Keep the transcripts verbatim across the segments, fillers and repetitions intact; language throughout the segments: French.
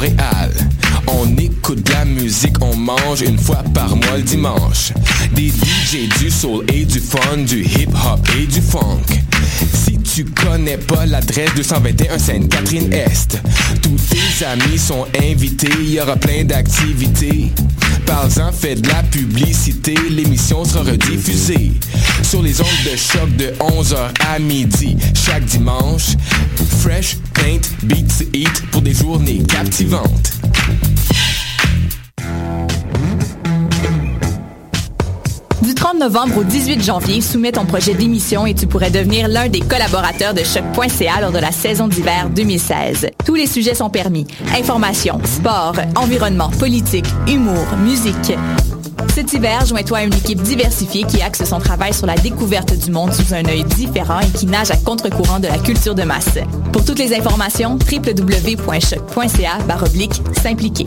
Montréal. On écoute de la musique, on mange une fois par mois le dimanche. Des D J du soul et du fun, du hip-hop et du funk. Si tu connais pas l'adresse, deux cent vingt et un Sainte-Catherine-Est. Tous tes amis sont invités, il y aura plein d'activités. Parle-en, fais de la publicité, l'émission sera rediffusée sur les ondes de Choc de onze heures à midi, chaque dimanche. Fresh Paint Beats Eat pour des journées captivantes. Du trente novembre au dix-huit janvier, soumets ton projet d'émission et tu pourrais devenir l'un des collaborateurs de Choc.ca lors de la saison d'hiver deux mille seize. Tous les sujets sont permis. Information, sport, environnement, politique, humour, musique. Cet hiver, joins-toi à une équipe diversifiée qui axe son travail sur la découverte du monde sous un œil différent et qui nage à contre-courant de la culture de masse. Pour toutes les informations, w w w point choc point c a slash s'impliquer.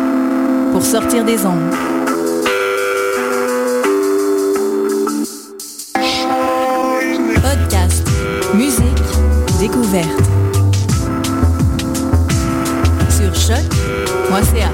pour sortir des ondes. Podcast, musique, découverte. Sur choc point c a.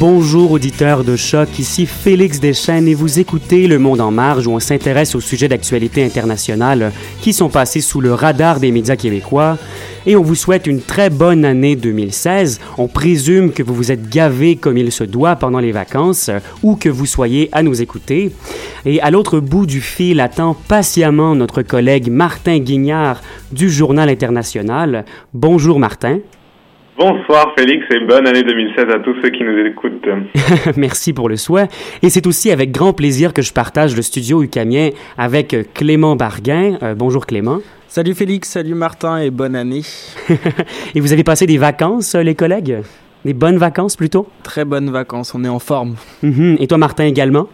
Bonjour auditeurs de Choc, ici Félix Deschênes et vous écoutez Le Monde en marge où on s'intéresse aux sujets d'actualité internationale qui sont passés sous le radar des médias québécois et on vous souhaite une très bonne année deux mille seize. On présume que vous vous êtes gavés comme il se doit pendant les vacances ou que vous soyez à nous écouter. Et à l'autre bout du fil attend patiemment notre collègue Martin Guignard du Journal International. Bonjour Martin. Bonsoir Félix et bonne année deux mille seize à tous ceux qui nous écoutent. Merci pour le souhait. Et c'est aussi avec grand plaisir que je partage le studio Ucamien avec Clément Barguin. Euh, bonjour Clément. Salut Félix, salut Martin et bonne année. Et vous avez passé des vacances les collègues? Des bonnes vacances plutôt? Très bonnes vacances, on est en forme. Mm-hmm. Et toi Martin également?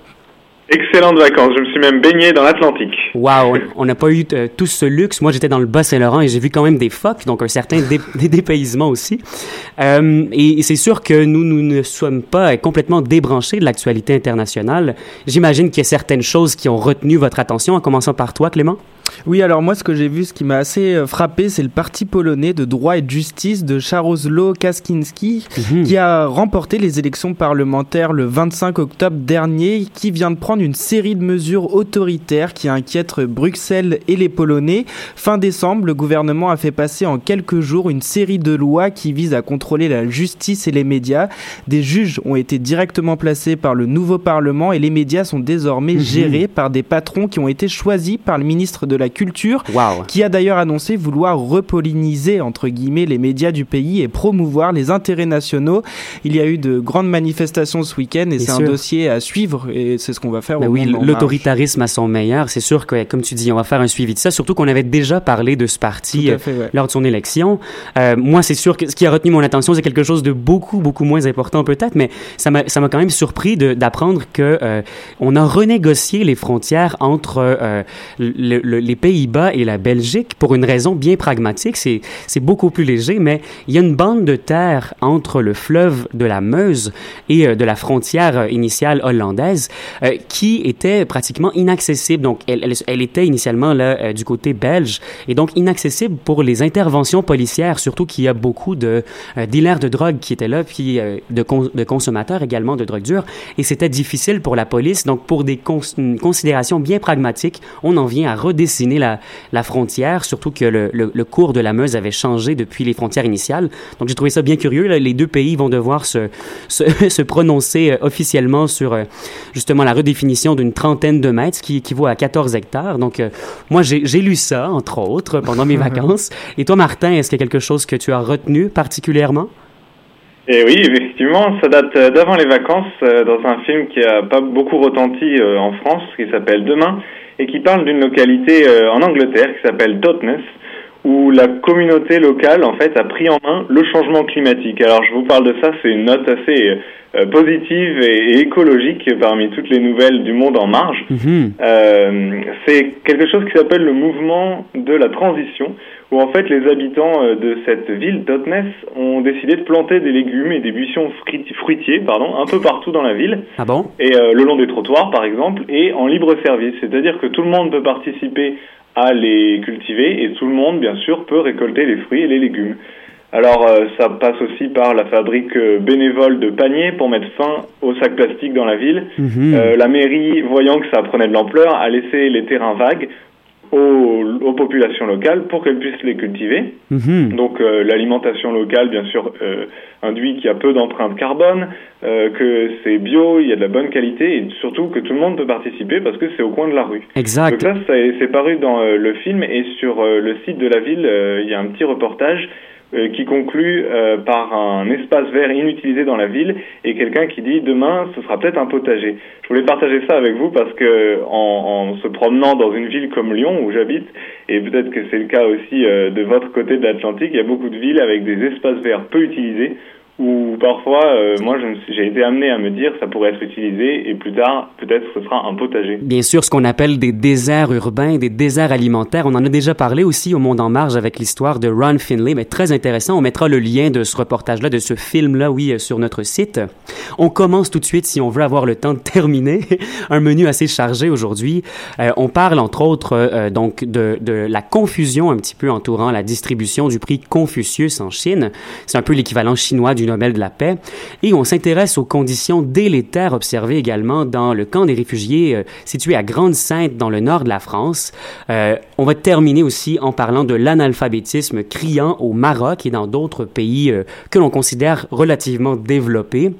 Excellentes vacances, je me suis même baigné dans l'Atlantique. Waouh, on n'a pas eu euh, tout ce luxe. Moi, j'étais dans le Bas-Saint-Laurent et j'ai vu quand même des phoques, donc un certain dé- dé- dépaysement aussi. Euh, et, et c'est sûr que nous, nous ne sommes pas complètement débranchés de l'actualité internationale. J'imagine qu'il y a certaines choses qui ont retenu votre attention, en commençant par toi, Clément. Oui, alors moi, ce que j'ai vu, ce qui m'a assez euh, frappé, c'est le parti polonais de droit et de justice de Jarosław Kaczyński, mmh. qui a remporté les élections parlementaires le vingt-cinq octobre dernier, qui vient de prendre une série de mesures autoritaires qui inquiètent Bruxelles et les Polonais. Fin décembre, le gouvernement a fait passer en quelques jours une série de lois qui visent à contrôler la justice et les médias. Des juges ont été directement placés par le nouveau Parlement et les médias sont désormais mmh. gérés par des patrons qui ont été choisis par le ministre de la la culture, wow. qui a d'ailleurs annoncé vouloir repolliniser entre guillemets les médias du pays et promouvoir les intérêts nationaux. Il y a eu de grandes manifestations ce week-end et, et c'est sûr. Un dossier à suivre et c'est ce qu'on va faire. Bah au oui, l'autoritarisme à son meilleur, c'est sûr que comme tu dis, on va faire un suivi de ça, surtout qu'on avait déjà parlé de ce parti fait, ouais. lors de son élection. Euh, moi, c'est sûr que ce qui a retenu mon attention, c'est quelque chose de beaucoup, beaucoup moins important peut-être, mais ça m'a, ça m'a quand même surpris de, d'apprendre que euh, on a renégocié les frontières entre euh, le, le, les Pays-Bas et la Belgique pour une raison bien pragmatique. C'est, c'est beaucoup plus léger, mais il y a une bande de terre entre le fleuve de la Meuse et euh, de la frontière initiale hollandaise euh, qui était pratiquement inaccessible. Donc, elle, elle, elle était initialement là, euh, du côté belge et donc inaccessible pour les interventions policières, surtout qu'il y a beaucoup de euh, dealers de drogue qui étaient là, puis euh, de, con- de consommateurs également de drogue dure, et c'était difficile pour la police. Donc, pour des cons- considérations bien pragmatiques, on en vient à redessiner la, la frontière, surtout que le, le, le cours de la Meuse avait changé depuis les frontières initiales. Donc, j'ai trouvé ça bien curieux. Là, les deux pays vont devoir se, se, se prononcer euh, officiellement sur euh, justement la redéfinition d'une trentaine de mètres, ce qui équivaut à quatorze hectares. Donc, euh, moi, j'ai, j'ai lu ça, entre autres, pendant mes vacances. Et toi, Martin, est-ce qu'il y a quelque chose que tu as retenu particulièrement? Et oui, effectivement, ça date d'avant les vacances, euh, dans un film qui a pas beaucoup retenti euh, en France, qui s'appelle Demain, et qui parle d'une localité euh, en Angleterre qui s'appelle Totnes, où la communauté locale, en fait, a pris en main le changement climatique. Alors, je vous parle de ça, c'est une note assez euh, positive et, et écologique parmi toutes les nouvelles du monde en marge. Mm-hmm. Euh, c'est quelque chose qui s'appelle le mouvement de la transition, où en fait les habitants de cette ville, Totnes, ont décidé de planter des légumes et des buissons fruitiers pardon, un peu partout dans la ville, ah bon et euh, le long des trottoirs par exemple, et en libre service, c'est-à-dire que tout le monde peut participer à les cultiver et tout le monde bien sûr peut récolter les fruits et les légumes. Alors euh, ça passe aussi par la fabrique bénévole de paniers pour mettre fin aux sacs plastiques dans la ville. Mmh. Euh, la mairie, voyant que ça prenait de l'ampleur, a laissé les terrains vagues Aux, aux populations locales pour qu'elles puissent les cultiver. Mmh. Donc euh, l'alimentation locale, bien sûr, euh, induit qu'il y a peu d'empreintes carbone, euh, que c'est bio, il y a de la bonne qualité et surtout que tout le monde peut participer parce que c'est au coin de la rue. Exact. Donc ça, ça c'est paru dans euh, le film et sur euh, le site de la ville, euh, il y a un petit reportage euh, qui conclut euh, par un espace vert inutilisé dans la ville et quelqu'un qui dit « Demain, ce sera peut-être un potager ». Je voulais partager ça avec vous parce que en, en se promenant dans une ville comme Lyon où j'habite, et peut-être que c'est le cas aussi euh, de votre côté de l'Atlantique, il y a beaucoup de villes avec des espaces verts peu utilisés où parfois, euh, moi, je me suis, j'ai été amené à me dire ça pourrait être utilisé et plus tard, peut-être, ce sera un potager. Bien sûr, ce qu'on appelle des déserts urbains, des déserts alimentaires, on en a déjà parlé aussi au Monde en Marge avec l'histoire de Ron Finlay, mais très intéressant. On mettra le lien de ce reportage-là, de ce film-là, oui, sur notre site. On commence tout de suite, si on veut avoir le temps de terminer, un menu assez chargé aujourd'hui. Euh, on parle, entre autres, euh, donc de, de la confusion un petit peu entourant la distribution du prix Confucius en Chine. C'est un peu l'équivalent chinois du Nobel de la paix, et on s'intéresse aux conditions délétères observées également dans le camp des réfugiés euh, situé à Grande-Synthe dans le nord de la France. Euh, on va terminer aussi en parlant de l'analphabétisme criant au Maroc et dans d'autres pays euh, que l'on considère relativement développés.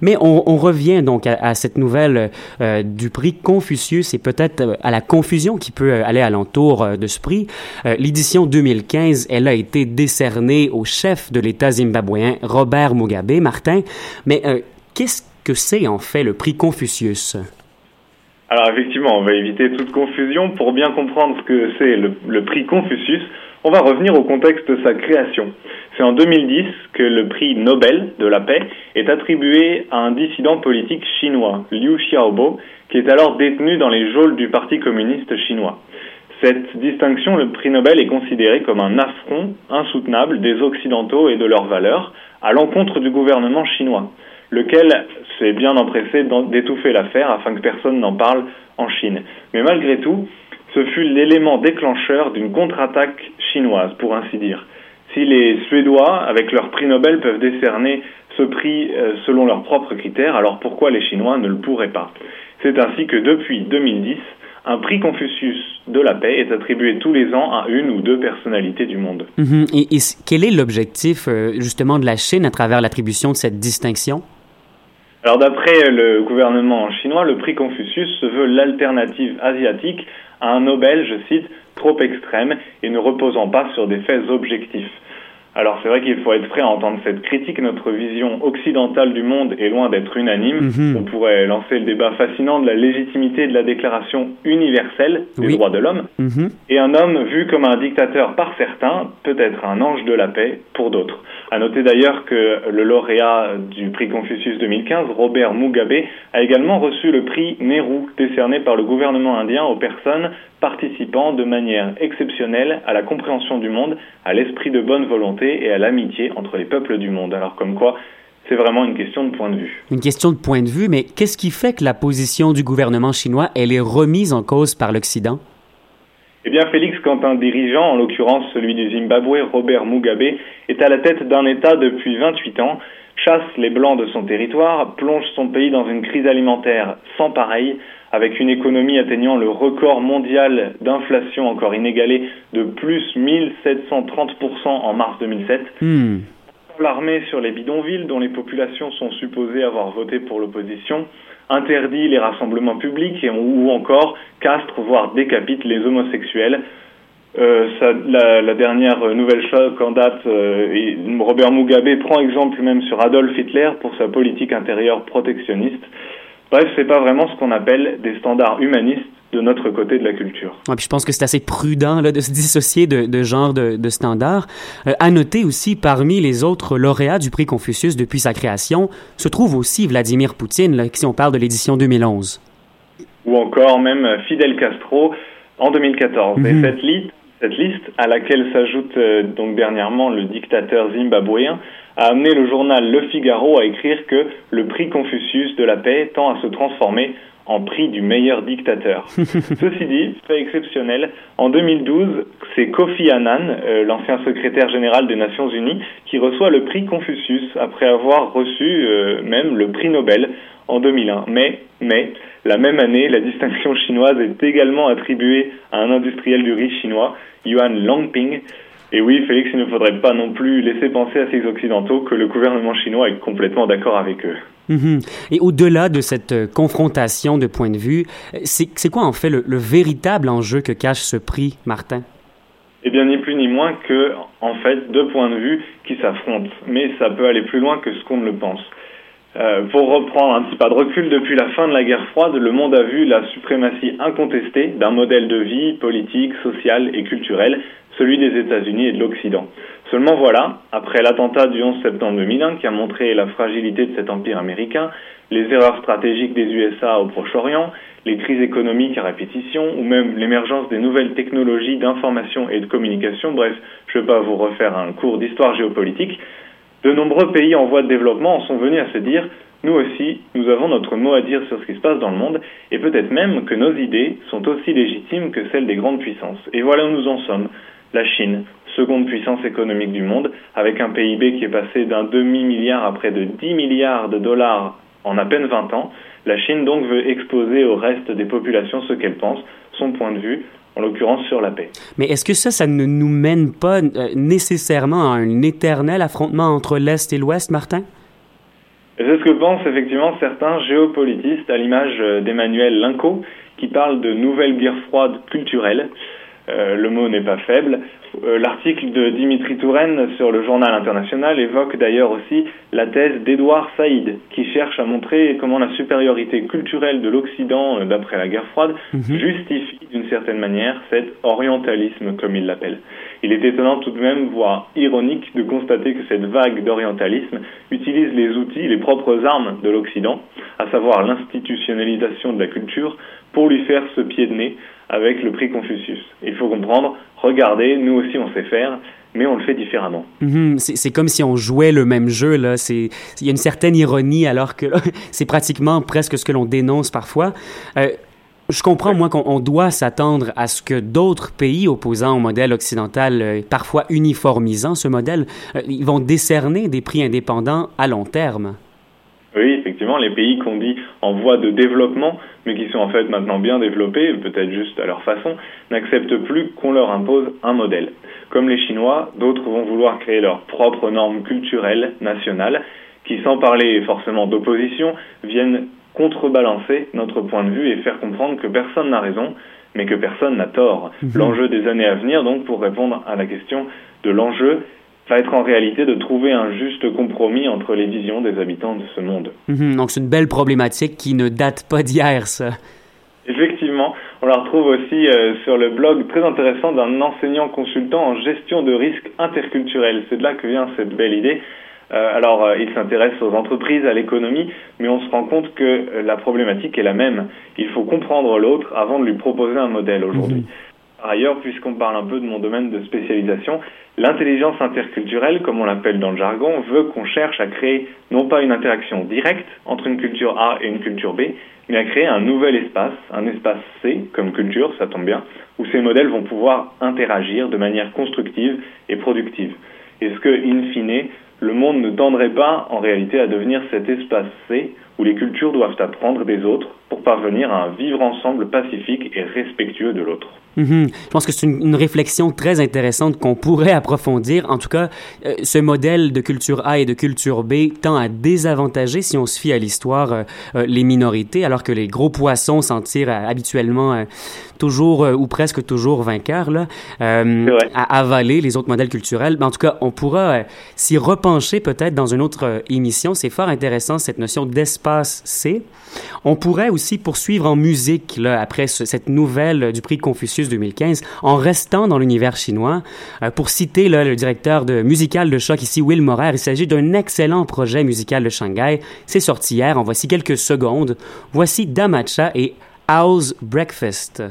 Mais on, on revient donc à, à cette nouvelle euh, du prix Confucius et peut-être à la confusion qui peut aller alentour de ce prix. Euh, l'édition deux mille quinze, elle a été décernée au chef de l'État zimbabwéen, Robert Mugabe. Martin, mais euh, qu'est-ce que c'est en fait le prix Confucius? Alors effectivement, on va éviter toute confusion. Pour bien comprendre ce que c'est le, le prix Confucius, on va revenir au contexte de sa création. C'est en deux mille dix que le prix Nobel de la paix est attribué à un dissident politique chinois, Liu Xiaobo, qui est alors détenu dans les geôles du Parti communiste chinois. Cette distinction, le prix Nobel, est considéré comme un affront insoutenable des Occidentaux et de leurs valeurs à l'encontre du gouvernement chinois, lequel s'est bien empressé d'étouffer l'affaire afin que personne n'en parle en Chine. Mais malgré tout, ce fut l'élément déclencheur d'une contre-attaque chinoise, pour ainsi dire. Si les Suédois, avec leur prix Nobel, peuvent décerner ce prix selon leurs propres critères, alors pourquoi les Chinois ne le pourraient pas? C'est ainsi que depuis deux mille dix, un prix Confucius de la paix est attribué tous les ans à une ou deux personnalités du monde. Mm-hmm. Et, et quel est l'objectif, euh, justement, de la Chine à travers l'attribution de cette distinction? Alors, d'après le gouvernement chinois, le prix Confucius se veut l'alternative asiatique à un Nobel, je cite, trop extrêmes et ne reposant pas sur des faits objectifs. Alors c'est vrai qu'il faut être prêt à entendre cette critique, notre vision occidentale du monde est loin d'être unanime. Mm-hmm. On pourrait lancer le débat fascinant de la légitimité de la déclaration universelle des oui. droits de l'homme. Mm-hmm. Et un homme vu comme un dictateur par certains, peut être un ange de la paix pour d'autres. À noter d'ailleurs que le lauréat du prix Confucius deux mille quinze, Robert Mugabe, a également reçu le prix Nehru, décerné par le gouvernement indien aux personnes participant de manière exceptionnelle à la compréhension du monde, à l'esprit de bonne volonté et à l'amitié entre les peuples du monde. Alors comme quoi, c'est vraiment une question de point de vue. Une question de point de vue, mais qu'est-ce qui fait que la position du gouvernement chinois, elle est remise en cause par l'Occident? Eh bien, Félix, quand un dirigeant, en l'occurrence celui du Zimbabwe, Robert Mugabe, est à la tête d'un État depuis vingt-huit ans, chasse les Blancs de son territoire, plonge son pays dans une crise alimentaire sans pareille, avec une économie atteignant le record mondial d'inflation encore inégalée de plus mille sept cent trente pour cent en mars deux mille sept. Mmh. L'armée sur les bidonvilles, dont les populations sont supposées avoir voté pour l'opposition, interdit les rassemblements publics et ou encore castre, voire décapite les homosexuels. Euh, ça, la, la dernière nouvelle choc en date, euh, Robert Mugabe prend exemple même sur Adolf Hitler pour sa politique intérieure protectionniste. Bref, c'est pas vraiment ce qu'on appelle des standards humanistes de notre côté de la culture. Ouais, puis je pense que c'est assez prudent là, de se dissocier de, de genre de, de standards. Euh, à noter aussi, parmi les autres lauréats du prix Confucius depuis sa création, se trouve aussi Vladimir Poutine, là, si on parle de l'édition deux mille onze. Ou encore même Fidel Castro en deux mille quatorze. Mmh. Et cette liste, cette liste, à laquelle s'ajoute euh, donc dernièrement le dictateur zimbabwéen, a amené le journal Le Figaro à écrire que le prix Confucius de la paix tend à se transformer en prix du meilleur dictateur. Ceci dit, fait exceptionnel, en deux mille douze, c'est Kofi Annan, euh, l'ancien secrétaire général des Nations Unies, qui reçoit le prix Confucius après avoir reçu euh, même le prix Nobel en deux mille un. Mais, mais, la même année, la distinction chinoise est également attribuée à un industriel du riz chinois, Yuan Longping. Et oui, Félix, il ne faudrait pas non plus laisser penser à ces Occidentaux que le gouvernement chinois est complètement d'accord avec eux. Mmh. Et au-delà de cette confrontation de points de vue, c'est, c'est quoi en fait le, le véritable enjeu que cache ce prix, Martin? Eh bien, ni plus ni moins que, en fait, deux points de vue qui s'affrontent. Mais ça peut aller plus loin que ce qu'on ne le pense. Euh, pour reprendre un petit pas de recul, depuis la fin de la guerre froide, le monde a vu la suprématie incontestée d'un modèle de vie politique, social et culturel, celui des États-Unis et de l'Occident. Seulement voilà, après l'attentat du onze septembre deux mille un qui a montré la fragilité de cet empire américain, les erreurs stratégiques des U S A au Proche-Orient, les crises économiques à répétition ou même l'émergence des nouvelles technologies d'information et de communication, bref, je ne vais pas vous refaire un cours d'histoire géopolitique, de nombreux pays en voie de développement en sont venus à se dire « Nous aussi, nous avons notre mot à dire sur ce qui se passe dans le monde et peut-être même que nos idées sont aussi légitimes que celles des grandes puissances. » Et voilà où nous en sommes. La Chine, seconde puissance économique du monde, avec un P I B qui est passé d'un demi-milliard à près de dix milliards de dollars en à peine vingt ans, la Chine donc veut exposer au reste des populations ce qu'elle pense, son point de vue, en l'occurrence sur la paix. Mais est-ce que ça, ça ne nous mène pas euh, nécessairement à un éternel affrontement entre l'Est et l'Ouest, Martin? C'est ce que pensent effectivement certains géopolitistes, à l'image d'Emmanuel Linco, qui parle de nouvelle guerre froide culturelle. Euh, le mot n'est pas faible. Euh, l'article de Dimitri Touraine sur le Journal International évoque d'ailleurs aussi la thèse d'Edouard Saïd, qui cherche à montrer comment la supériorité culturelle de l'Occident euh, d'après la guerre froide mm-hmm. justifie d'une certaine manière cet orientalisme, comme il l'appelle. Il est étonnant tout de même, voire ironique, de constater que cette vague d'orientalisme utilise les outils, les propres armes de l'Occident, à savoir l'institutionnalisation de la culture, pour lui faire ce pied de nez avec le prix Confucius. Il faut comprendre, regardez, nous aussi on sait faire, mais on le fait différemment. Mmh, c'est, c'est comme si on jouait le même jeu, là. C'est, il y a une certaine ironie, alors que là, c'est pratiquement presque ce que l'on dénonce parfois. Euh, je comprends, moi, qu'on on doit s'attendre à ce que d'autres pays opposants au modèle occidental, euh, parfois uniformisant ce modèle, euh, ils vont décerner des prix indépendants à long terme. Oui, effectivement, les pays qu'on dit en voie de développement, mais qui sont en fait maintenant bien développés, peut-être juste à leur façon, n'acceptent plus qu'on leur impose un modèle. Comme les Chinois, d'autres vont vouloir créer leurs propres normes culturelles, nationales, qui, sans parler forcément d'opposition, viennent contrebalancer notre point de vue et faire comprendre que personne n'a raison, mais que personne n'a tort. Mmh. L'enjeu des années à venir, donc, pour répondre à la question de l'enjeu, va être en réalité de trouver un juste compromis entre les visions des habitants de ce monde. Mmh, donc c'est une belle problématique qui ne date pas d'hier, ça. Effectivement, on la retrouve aussi euh, sur le blog très intéressant d'un enseignant consultant en gestion de risques interculturels. C'est de là que vient cette belle idée. Euh, alors, euh, il s'intéresse aux entreprises, à l'économie, mais on se rend compte que euh, la problématique est la même. Il faut comprendre l'autre avant de lui proposer un modèle aujourd'hui. Mmh. Par ailleurs, puisqu'on parle un peu de mon domaine de spécialisation, l'intelligence interculturelle, comme on l'appelle dans le jargon, veut qu'on cherche à créer non pas une interaction directe entre une culture A et une culture B, mais à créer un nouvel espace, un espace C, comme culture, ça tombe bien, où ces modèles vont pouvoir interagir de manière constructive et productive. Est-ce que, in fine, le monde ne tendrait pas, en réalité, à devenir cet espace C où les cultures doivent apprendre des autres pour parvenir à un vivre ensemble pacifique et respectueux de l'autre? Mm-hmm. Je pense que c'est une, une réflexion très intéressante qu'on pourrait approfondir. En tout cas, euh, ce modèle de culture A et de culture B tend à désavantager, si on se fie à l'histoire, euh, euh, les minorités, alors que les gros poissons s'en tirent euh, habituellement euh, toujours euh, ou presque toujours vainqueurs là, euh, à avaler les autres modèles culturels. Mais en tout cas, on pourra euh, s'y repencher peut-être dans une autre euh, émission. C'est fort intéressant, cette notion d'espace C. On pourrait aussi poursuivre en musique là, après ce, cette nouvelle euh, du prix Confucius deux mille quinze, en restant dans l'univers chinois. Euh, pour citer là, le directeur de musical de Choc ici, Will Morrer, il s'agit d'un excellent projet musical de Shanghai. C'est sorti hier, en voici quelques secondes. Voici Damacha et How's Breakfast.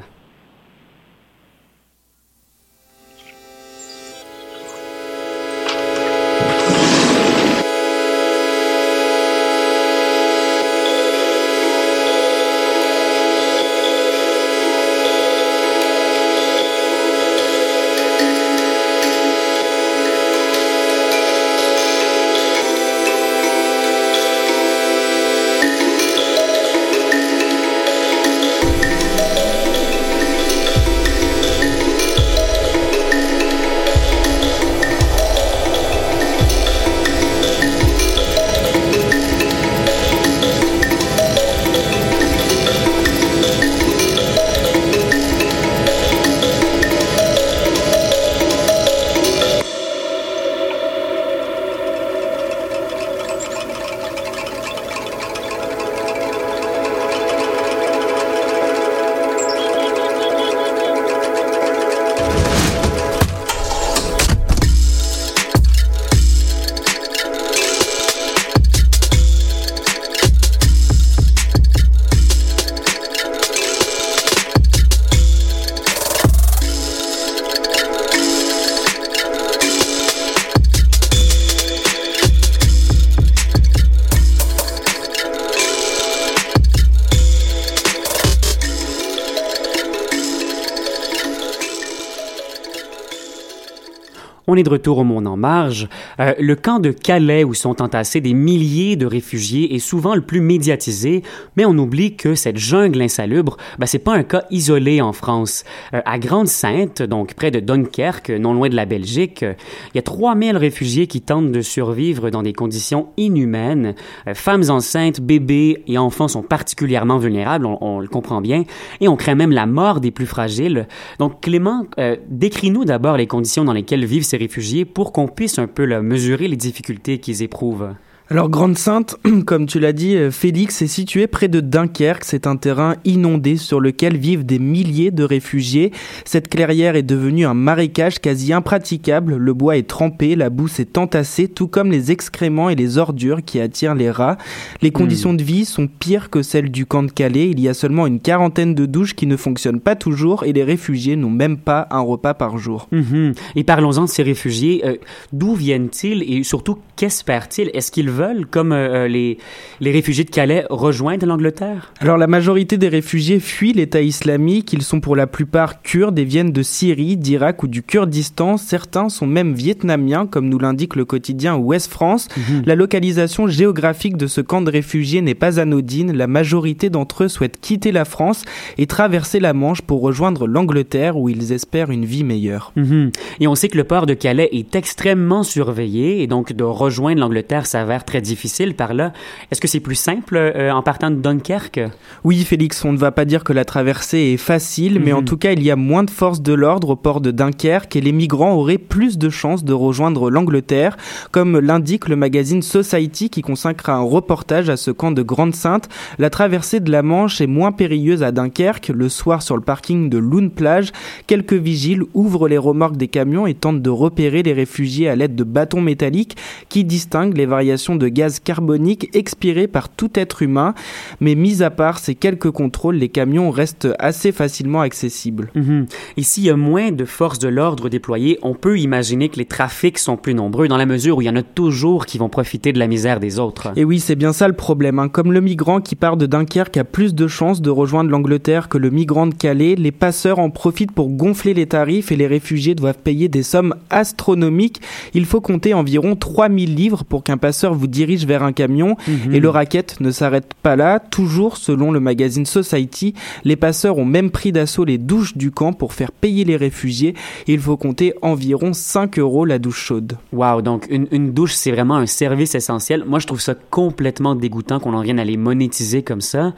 On est de retour au Monde en marge. Euh, le camp de Calais, où sont entassés des milliers de réfugiés, est souvent le plus médiatisé, mais on oublie que cette jungle insalubre, ben, c'est pas un cas isolé en France. Euh, à Grande-Synthe, donc près de Dunkerque, non loin de la Belgique, il euh, y a trois mille réfugiés qui tentent de survivre dans des conditions inhumaines. Euh, femmes enceintes, bébés et enfants sont particulièrement vulnérables, on, on le comprend bien, et on craint même la mort des plus fragiles. Donc Clément, euh, décris-nous d'abord les conditions dans lesquelles vivent ces réfugiés pour qu'on puisse un peu là, mesurer les difficultés qu'ils éprouvent. Alors Grande-Synthe, comme tu l'as dit, Félix, est située près de Dunkerque. C'est un terrain inondé sur lequel vivent des milliers de réfugiés. Cette clairière est devenue un marécage quasi impraticable. Le bois est trempé, la boue s'est entassée, tout comme les excréments et les ordures qui attirent les rats. Les conditions mmh. de vie sont pires que celles du camp de Calais. Il y a seulement une quarantaine de douches qui ne fonctionnent pas toujours et les réfugiés n'ont même pas un repas par jour. Mmh. Et parlons-en de ces réfugiés. Euh, d'où viennent-ils et surtout qu'espèrent-ils? Est-ce qu'ils veulent, comme euh, les, les réfugiés de Calais, rejoindre l'Angleterre? Alors, la majorité des réfugiés fuient l'État islamique. Ils sont pour la plupart kurdes et viennent de Syrie, d'Irak ou du Kurdistan. Certains sont même vietnamiens, comme nous l'indique le quotidien Ouest France. Mmh. La localisation géographique de ce camp de réfugiés n'est pas anodine. La majorité d'entre eux souhaitent quitter la France et traverser la Manche pour rejoindre l'Angleterre, où ils espèrent une vie meilleure. Mmh. Et on sait que le port de Calais est extrêmement surveillé, et donc de rejoindre l'Angleterre s'avère très difficile par là. Est-ce que c'est plus simple euh, en partant de Dunkerque? Oui, Félix, on ne va pas dire que la traversée est facile, mmh. mais en tout cas, il y a moins de forces de l'ordre au port de Dunkerque et les migrants auraient plus de chances de rejoindre l'Angleterre, comme l'indique le magazine Society qui consacre un reportage à ce camp de Grande-Synthe. La traversée de la Manche est moins périlleuse à Dunkerque. Le soir, sur le parking de Loon-Plage, quelques vigiles ouvrent les remorques des camions et tentent de repérer les réfugiés à l'aide de bâtons métalliques qui distinguent les variations de gaz carbonique expirées par tout être humain. Mais mis à part ces quelques contrôles, les camions restent assez facilement accessibles. Mmh. Et s'il y a moins de forces de l'ordre déployées, on peut imaginer que les trafics sont plus nombreux dans la mesure où il y en a toujours qui vont profiter de la misère des autres. Et oui, c'est bien ça le problème. Hein. Comme le migrant qui part de Dunkerque a plus de chances de rejoindre l'Angleterre que le migrant de Calais, les passeurs en profitent pour gonfler les tarifs et les réfugiés doivent payer des sommes astronomiques. Il faut compter environ trois mille livres pour qu'un passeur vous dirige vers un camion. Mmh. Et le racket ne s'arrête pas là. Toujours selon le magazine Society, les passeurs ont même pris d'assaut les douches du camp pour faire payer les réfugiés. Il faut compter environ cinq euros la douche chaude. Waouh, donc une, une douche, c'est vraiment un service essentiel. Moi, je trouve ça complètement dégoûtant qu'on en vienne à les monétiser comme ça.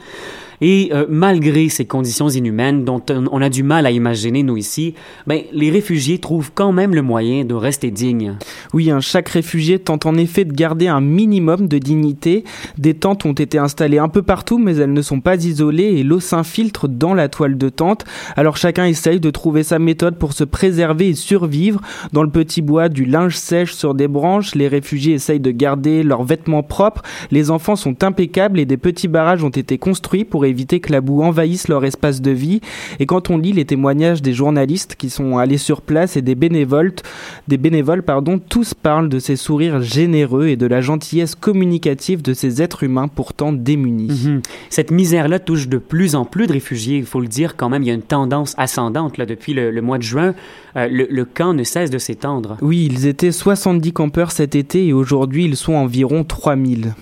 Et euh, malgré ces conditions inhumaines dont on a du mal à imaginer, nous ici, ben, les réfugiés trouvent quand même le moyen de rester dignes. Oui, hein, chaque réfugié tente en effet de garder un minimum de dignité. Des tentes ont été installées un peu partout, mais elles ne sont pas isolées et l'eau s'infiltre dans la toile de tente. Alors chacun essaye de trouver sa méthode pour se préserver et survivre. Dans le petit bois, du linge sèche sur des branches, les réfugiés essayent de garder leurs vêtements propres. Les enfants sont impeccables et des petits barrages ont été construits pour éviter que la boue envahisse leur espace de vie. Et quand on lit les témoignages des journalistes qui sont allés sur place et des bénévoles, des bénévoles pardon, tous parlent de ces sourires généreux et de la gentillesse communicative de ces êtres humains pourtant démunis. Mm-hmm. Cette misère-là touche de plus en plus de réfugiés, il faut le dire quand même, il y a une tendance ascendante là, depuis le, le mois de juin. Euh, le, le camp ne cesse de s'étendre. Oui, ils étaient soixante-dix campeurs cet été et aujourd'hui ils sont environ trois mille.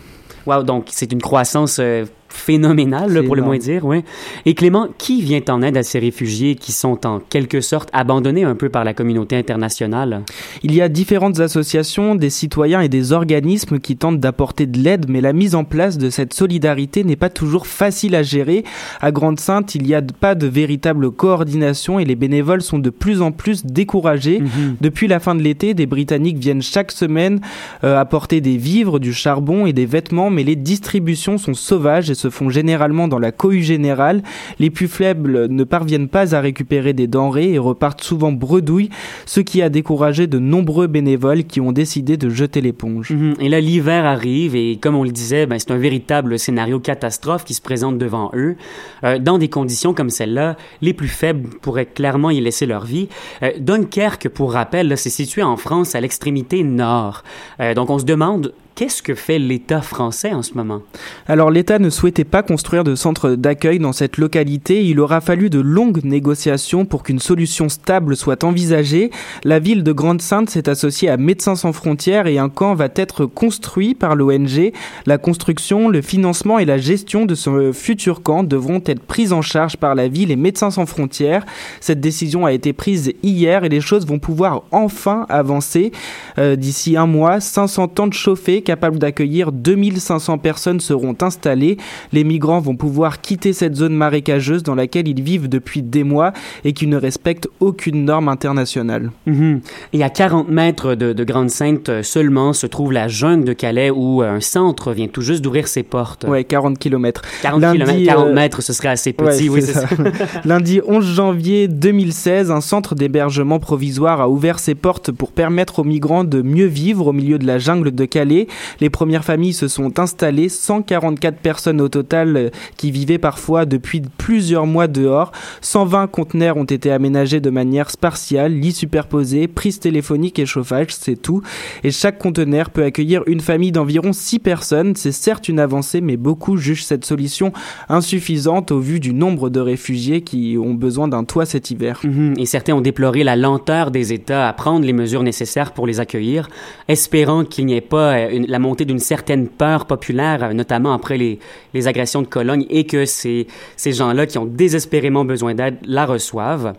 Wow, donc c'est une croissance euh, phénoménale, là, pour le moins dire. Ouais. Et Clément, qui vient en aide à ces réfugiés qui sont en quelque sorte abandonnés un peu par la communauté internationale? Il y a différentes associations, des citoyens et des organismes qui tentent d'apporter de l'aide, mais la mise en place de cette solidarité n'est pas toujours facile à gérer. À Grande-Synthe, il n'y a pas de véritable coordination et les bénévoles sont de plus en plus découragés. Mm-hmm. Depuis la fin de l'été, des Britanniques viennent chaque semaine euh, apporter des vivres, du charbon et des vêtements, mais les distributions sont sauvages et se font généralement dans la cohue générale. Les plus faibles ne parviennent pas à récupérer des denrées et repartent souvent bredouilles, ce qui a découragé de nombreux bénévoles qui ont décidé de jeter l'éponge. Mmh. Et là, l'hiver arrive et comme on le disait, ben, c'est un véritable scénario catastrophe qui se présente devant eux. Euh, dans des conditions comme celle-là, les plus faibles pourraient clairement y laisser leur vie. Euh, Dunkerque, pour rappel, là, c'est situé en France à l'extrémité nord. Euh, donc on se demande... Qu'est-ce que fait l'État français en ce moment? Alors l'État ne souhaitait pas construire de centre d'accueil dans cette localité. Il aura fallu de longues négociations pour qu'une solution stable soit envisagée. La ville de Grande-Synthe s'est associée à Médecins sans frontières et un camp va être construit par l'O N G. La construction, le financement et la gestion de ce futur camp devront être prises en charge par la ville et Médecins sans frontières. Cette décision a été prise hier et les choses vont pouvoir enfin avancer. Euh, d'ici un mois, cinq cents tentes chauffées capables d'accueillir deux mille cinq cents personnes seront installées. Les migrants vont pouvoir quitter cette zone marécageuse dans laquelle ils vivent depuis des mois et qui ne respecte aucune norme internationale. Mmh. Et à quarante mètres de, de Grande-Synthe seulement se trouve la jungle de Calais où un centre vient tout juste d'ouvrir ses portes. Oui, quarante kilomètres. quarante, Lundi, kilomètres, quarante euh... mètres, ce serait assez petit. Ouais, c'est oui, ça. C'est ça. Lundi onze janvier deux mille seize, un centre d'hébergement provisoire a ouvert ses portes pour permettre aux migrants de mieux vivre au milieu de la jungle de Calais. Les premières familles se sont installées, cent quarante-quatre personnes au total qui vivaient parfois depuis plusieurs mois dehors. cent vingt conteneurs ont été aménagés de manière spartiale, lits superposés, prises téléphoniques et chauffage, c'est tout. Et chaque conteneur peut accueillir une famille d'environ six personnes. C'est certes une avancée, mais beaucoup jugent cette solution insuffisante au vu du nombre de réfugiés qui ont besoin d'un toit cet hiver. Mmh, et certains ont déploré la lenteur des États à prendre les mesures nécessaires pour les accueillir, espérant qu'il n'y ait pas une la montée d'une certaine peur populaire, notamment après les, les agressions de Cologne, et que ces, ces gens-là qui ont désespérément besoin d'aide la reçoivent.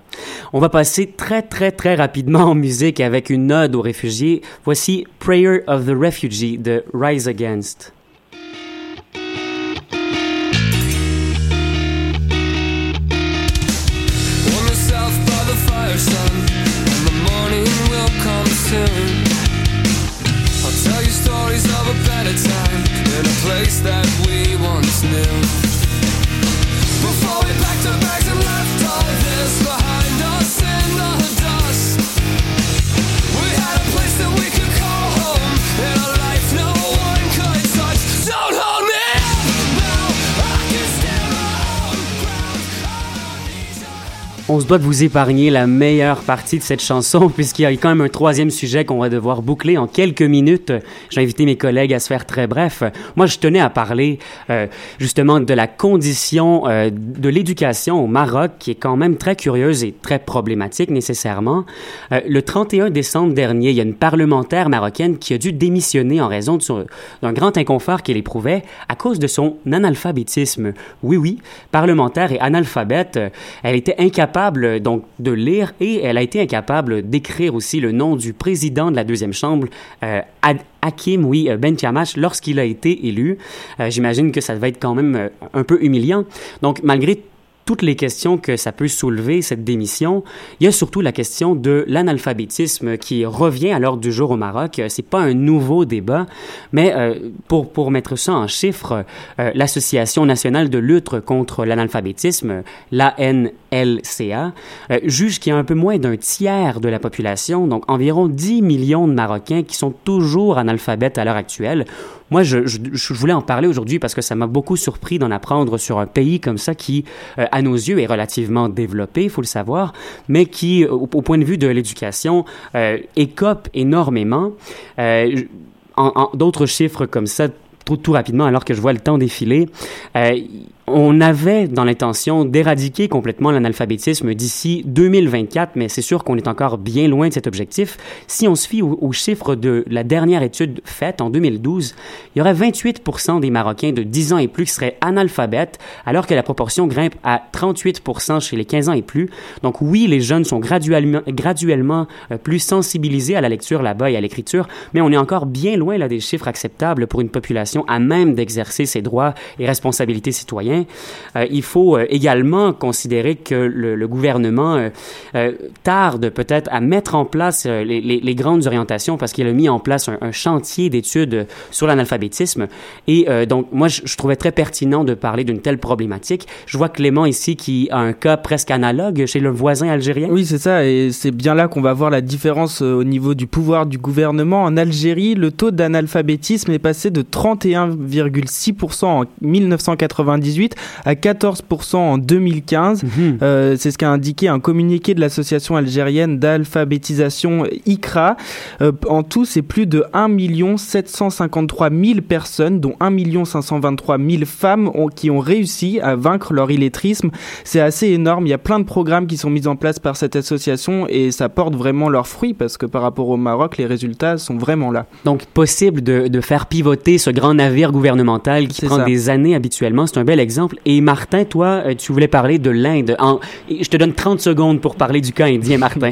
On va passer très, très, très rapidement en musique avec une ode aux réfugiés. Voici « Prayer of the Refugee » de « Rise Against ». Place that we once knew. Before we packed our bags and left all this behind us in the dust, we had a place that we could call home and a life no one could touch. Don't hold me up now, I can stand my own ground. I need your help. On se doit de vous épargner la meilleure partie de cette chanson puisqu'il y a quand même un troisième sujet qu'on va devoir boucler en quelques minutes. J'ai invité mes collègues à se faire très bref. Moi, je tenais à parler euh, justement de la condition euh, de l'éducation au Maroc, qui est quand même très curieuse et très problématique nécessairement. Euh, le trente et un décembre dernier, il y a une parlementaire marocaine qui a dû démissionner en raison d'un grand inconfort qu'elle éprouvait à cause de son analphabétisme. Oui, oui, parlementaire et analphabète, euh, elle était incapable donc de lire et elle a été incapable d'écrire aussi le nom du président de la deuxième chambre, euh, Ad- Hakim, oui, Benchamash, lorsqu'il a été élu. Euh, j'imagine que ça devait être quand même un peu humiliant. Donc, malgré toutes les questions que ça peut soulever, cette démission, il y a surtout la question de l'analphabétisme qui revient à l'ordre du jour au Maroc. C'est pas un nouveau débat, mais euh, pour, pour mettre ça en chiffres, euh, l'Association nationale de lutte contre l'analphabétisme, l'A N L C A, euh, juge qu'il y a un peu moins d'un tiers de la population, donc environ dix millions de Marocains qui sont toujours analphabètes à l'heure actuelle. Moi, je, je, je voulais en parler aujourd'hui parce que ça m'a beaucoup surpris d'en apprendre sur un pays comme ça qui, euh, à nos yeux, est relativement développé, il faut le savoir, mais qui, au, au point de vue de l'éducation, euh, écope énormément. Euh, en, en, d'autres chiffres comme ça, tout, tout rapidement, alors que je vois le temps défiler, euh, on avait dans l'intention d'éradiquer complètement l'analphabétisme d'ici deux mille vingt-quatre, mais c'est sûr qu'on est encore bien loin de cet objectif. Si on se fie aux, aux chiffres de la dernière étude faite en deux mille douze, il y aurait vingt-huit pour cent des Marocains de dix ans et plus qui seraient analphabètes, alors que la proportion grimpe à trente-huit pour cent chez les quinze ans et plus. Donc oui, les jeunes sont graduellement, graduellement plus sensibilisés à la lecture là-bas et à l'écriture, mais on est encore bien loin là des chiffres acceptables pour une population à même d'exercer ses droits et responsabilités citoyennes. Euh, il faut euh, également considérer que le, le gouvernement euh, euh, tarde peut-être à mettre en place euh, les, les, les grandes orientations parce qu'il a mis en place un, un chantier d'études sur l'analphabétisme. Et euh, donc, moi, je, je trouvais très pertinent de parler d'une telle problématique. Je vois Clément ici qui a un cas presque analogue chez le voisin algérien. Oui, c'est ça. Et c'est bien là qu'on va voir la différence euh, au niveau du pouvoir du gouvernement. En Algérie, le taux d'analphabétisme est passé de trente et un virgule six pour cent en mille neuf cent quatre-vingt-dix-huit à quatorze pour cent en deux mille quinze. Mmh. Euh, c'est ce qu'a indiqué un communiqué de l'association algérienne d'alphabétisation I C R A. Euh, en tout, c'est plus de un million sept cent cinquante-trois mille personnes, dont un million cinq cent vingt-trois mille femmes ont, qui ont réussi à vaincre leur illettrisme. C'est assez énorme. Il y a plein de programmes qui sont mis en place par cette association et ça porte vraiment leurs fruits parce que par rapport au Maroc, les résultats sont vraiment là. Donc, possible de, de faire pivoter ce grand navire gouvernemental qui c'est prend ça. Des années habituellement. C'est un bel exemple. Et Martin, toi, tu voulais parler de l'Inde. En... Je te donne trente secondes pour parler du cas indien, Martin.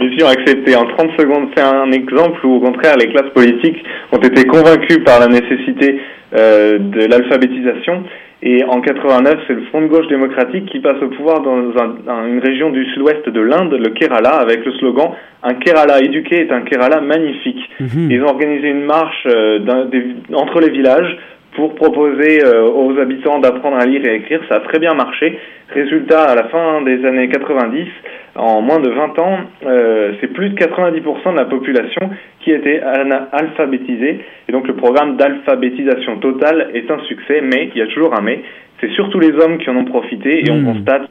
Mission acceptée. En trente secondes, c'est un exemple où, au contraire, les classes politiques ont été convaincues par la nécessité euh, de l'alphabétisation. Et en quatre-vingt-neuf, c'est le Front de gauche démocratique qui passe au pouvoir dans un, un, une région du sud-ouest de l'Inde, le Kerala, avec le slogan « Un Kerala éduqué est un Kerala magnifique mm-hmm. ». Ils ont organisé une marche euh, d'un, des, entre les villages pour proposer euh, aux habitants d'apprendre à lire et à écrire. Ça a très bien marché. Résultat, à la fin des années quatre-vingt-dix, en moins de vingt ans, euh, c'est plus de quatre-vingt-dix pour cent de la population qui était alphabétisée. Et donc le programme d'alphabétisation totale est un succès, mais il y a toujours un mais. C'est surtout les hommes qui en ont profité et mmh. on constate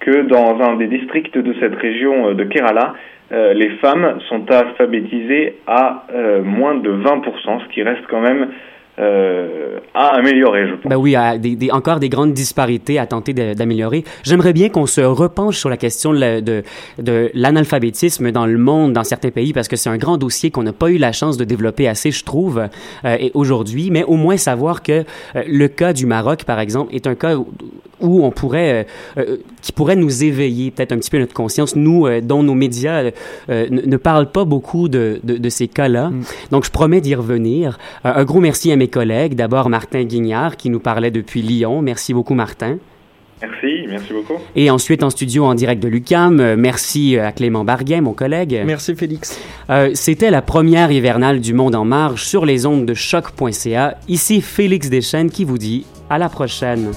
que dans un des districts de cette région de Kerala, euh, les femmes sont alphabétisées à euh, moins de vingt pour cent, ce qui reste quand même Euh, à améliorer, je pense. Ben oui, à des, des, encore des grandes disparités à tenter de, d'améliorer. J'aimerais bien qu'on se repenche sur la question de, de, de l'analphabétisme dans le monde, dans certains pays, parce que c'est un grand dossier qu'on n'a pas eu la chance de développer assez, je trouve, euh, et aujourd'hui, mais au moins savoir que euh, le cas du Maroc, par exemple, est un cas où, où on pourrait, euh, euh, qui pourrait nous éveiller peut-être un petit peu notre conscience, nous, euh, dont nos médias euh, n- ne parlent pas beaucoup de, de, de ces cas-là. Mm. Donc, je promets d'y revenir. Euh, un gros merci à mes collègues. D'abord, Martin Guignard, qui nous parlait depuis Lyon. Merci beaucoup, Martin. Merci, merci beaucoup. Et ensuite, en studio, en direct de l'U Q A M, merci à Clément Barguin, mon collègue. Merci, Félix. Euh, c'était la première hivernale du Monde en marche sur les ondes de choc point c a. Ici, Félix Deschênes qui vous dit à la prochaine.